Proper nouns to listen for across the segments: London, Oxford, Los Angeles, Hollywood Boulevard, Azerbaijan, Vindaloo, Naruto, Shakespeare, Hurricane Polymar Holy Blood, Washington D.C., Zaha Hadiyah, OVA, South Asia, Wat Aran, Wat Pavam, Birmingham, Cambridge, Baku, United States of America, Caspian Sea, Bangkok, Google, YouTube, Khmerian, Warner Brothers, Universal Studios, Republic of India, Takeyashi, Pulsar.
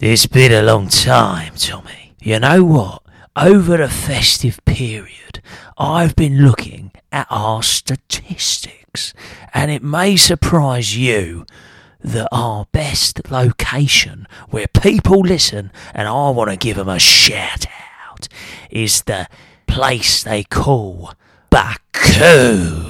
It's been a long time, Tommy. You know what? Over the festive period, I've been looking at our statistics, and it may surprise you that our best location where people listen, and I want to give them a shout out, is the place they call Baku.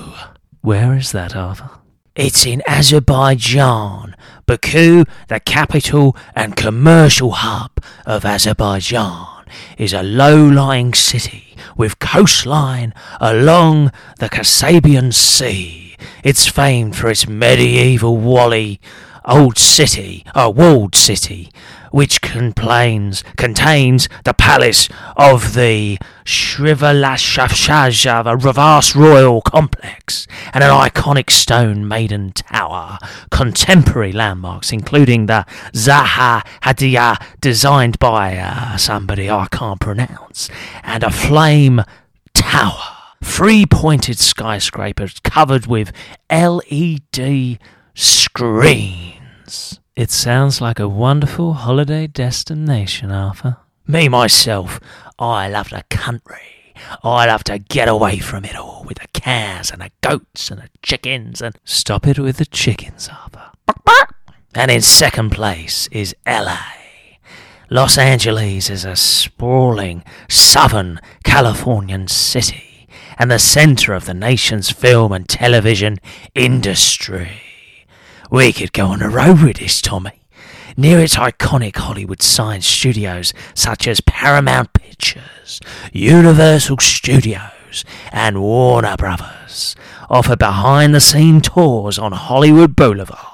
Where is that, Arthur? It's in Azerbaijan. Baku, the capital and commercial hub of Azerbaijan, is a low-lying city with coastline along the Caspian Sea. It's famed for its medieval walled city, which contains the palace of the Shrivelashafshazh, a vast royal complex, and an iconic stone maiden tower. Contemporary landmarks, including the Zaha Hadiyah, designed by somebody I can't pronounce, and a flame tower. 3-pointed skyscrapers covered with LED screens. It sounds like a wonderful holiday destination, Arthur. Me, myself, I love the country. I love to get away from it all with the cows and the goats and the chickens and... Stop it with the chickens, Arthur. And in second place is LA. Los Angeles is a sprawling southern Californian city and the centre of the nation's film and television industry. We could go on a road with this, Tommy. Near its iconic Hollywood sign studios such as Paramount Pictures, Universal Studios and Warner Brothers offer behind-the-scene tours on Hollywood Boulevard.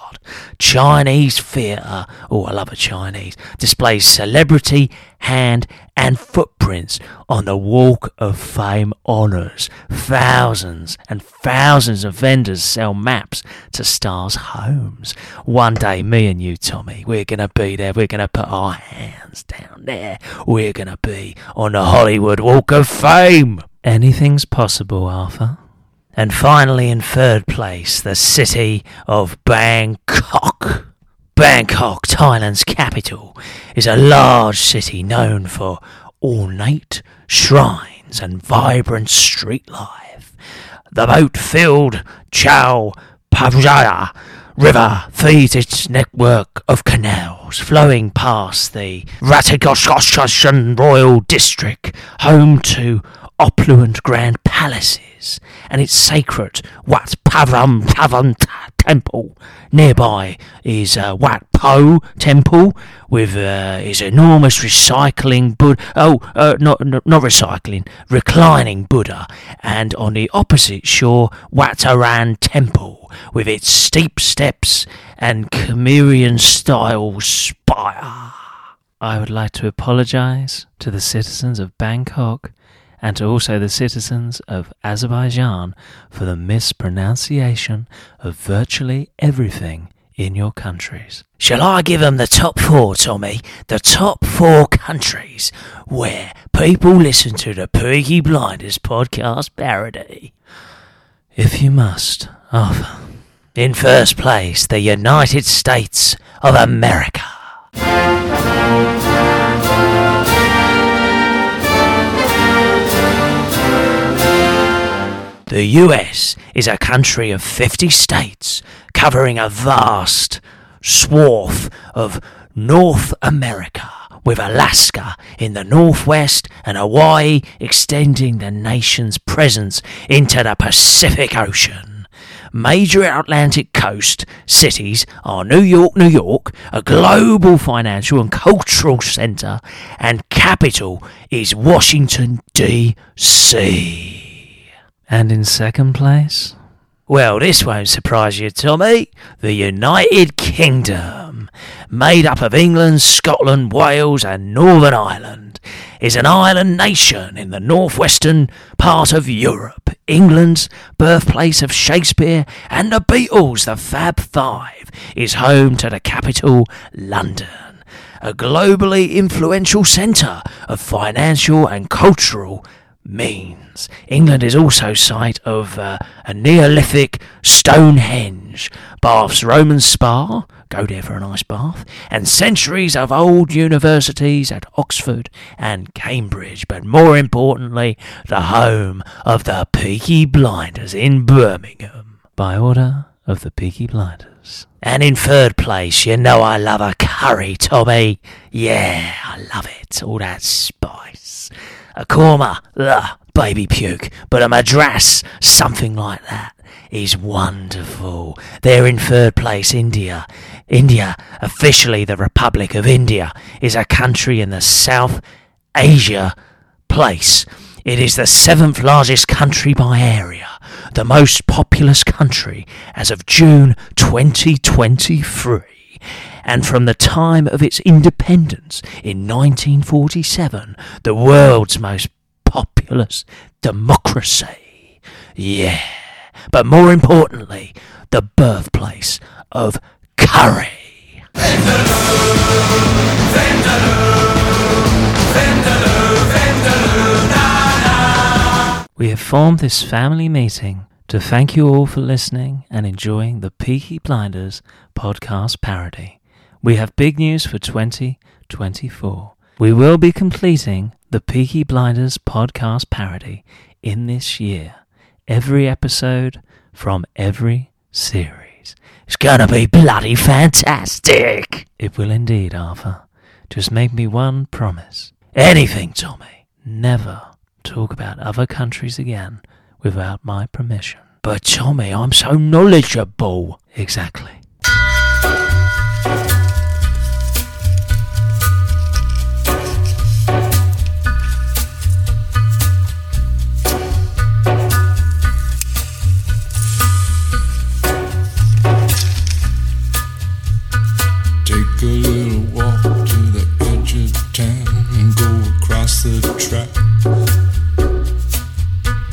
Chinese theatre, I love a Chinese, displays celebrity hand and footprints on the Walk of Fame honours. Thousands and thousands of vendors sell maps to stars' homes. One day, me and you, Tommy, we're going to be there. We're going to put our hands down there. We're going to be on the Hollywood Walk of Fame. Anything's possible, Arthur. And finally, in third place, the city of Bangkok. Bangkok, Thailand's capital, is a large city known for ornate shrines and vibrant street life. The boat-filled Chao Phraya River feeds its network of canals flowing past the Rattanakosin Royal District, home to opulent grand palaces and its sacred Wat Pavam temple. Nearby is Wat Po temple with his enormous reclining Buddha, and on the opposite shore Wat Aran temple with its steep steps and Khmerian style spire. I would like to apologise to the citizens of Bangkok and to also the citizens of Azerbaijan for the mispronunciation of virtually everything in your countries. Shall I give them the top four, Tommy? The top four countries where people listen to the Peaky Blinders podcast parody. If you must, Arthur. In first place, the United States of America. The US is a country of 50 states, covering a vast swath of North America, with Alaska in the northwest and Hawaii extending the nation's presence into the Pacific Ocean. Major Atlantic coast cities are New York, a global financial and cultural centre, and capital is Washington, D.C. And in second place? Well, this won't surprise you, Tommy. The United Kingdom, made up of England, Scotland, Wales and Northern Ireland, is an island nation in the northwestern part of Europe. England's birthplace of Shakespeare and the Beatles, the Fab Five, is home to the capital, London, a globally influential centre of financial and cultural means. England is also site of a Neolithic Stonehenge, Bath's Roman Spa, go there for a nice bath, and centuries of old universities at Oxford and Cambridge, but more importantly, the home of the Peaky Blinders in Birmingham, by order of the Peaky Blinders. And in third place, you know I love a curry, Tommy. Yeah, I love it, all that spice. A korma, ugh, baby puke, but a madras, something like that, is wonderful. They're in third place, India. India, officially the Republic of India, is a country in the South Asia place. It is the seventh largest country by area, the most populous country as of June 2023. And from the time of its independence in 1947, the world's most populous democracy. Yeah, but more importantly, the birthplace of curry. Vindaloo, Vindaloo, Vindaloo, Vindaloo, na, na. We have formed this family meeting to thank you all for listening and enjoying the Peaky Blinders podcast parody. We have big news for 2024. We will be completing the Peaky Blinders podcast parody in this year. Every episode from every series. It's gonna be bloody fantastic! It will indeed, Arthur. Just make me one promise. Anything, Tommy. Never talk about other countries again without my permission. But Tommy, I'm so knowledgeable. Exactly. Take a little walk to the edge of town and go across the track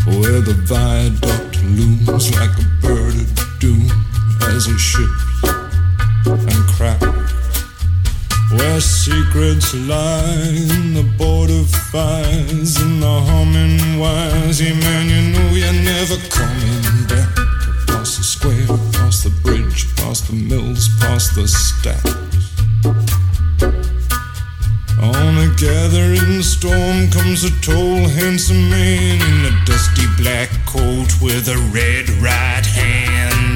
where the viaduct looms like a bird of doom as it ships and cracks, where secrets lie in the border fires and the humming wires. Yeah, man, you know you're never coming back. Across the square, across the bridge, past the mills, past the stacks. On a gathering storm comes a tall, handsome man in a dusty black coat with a red right hand.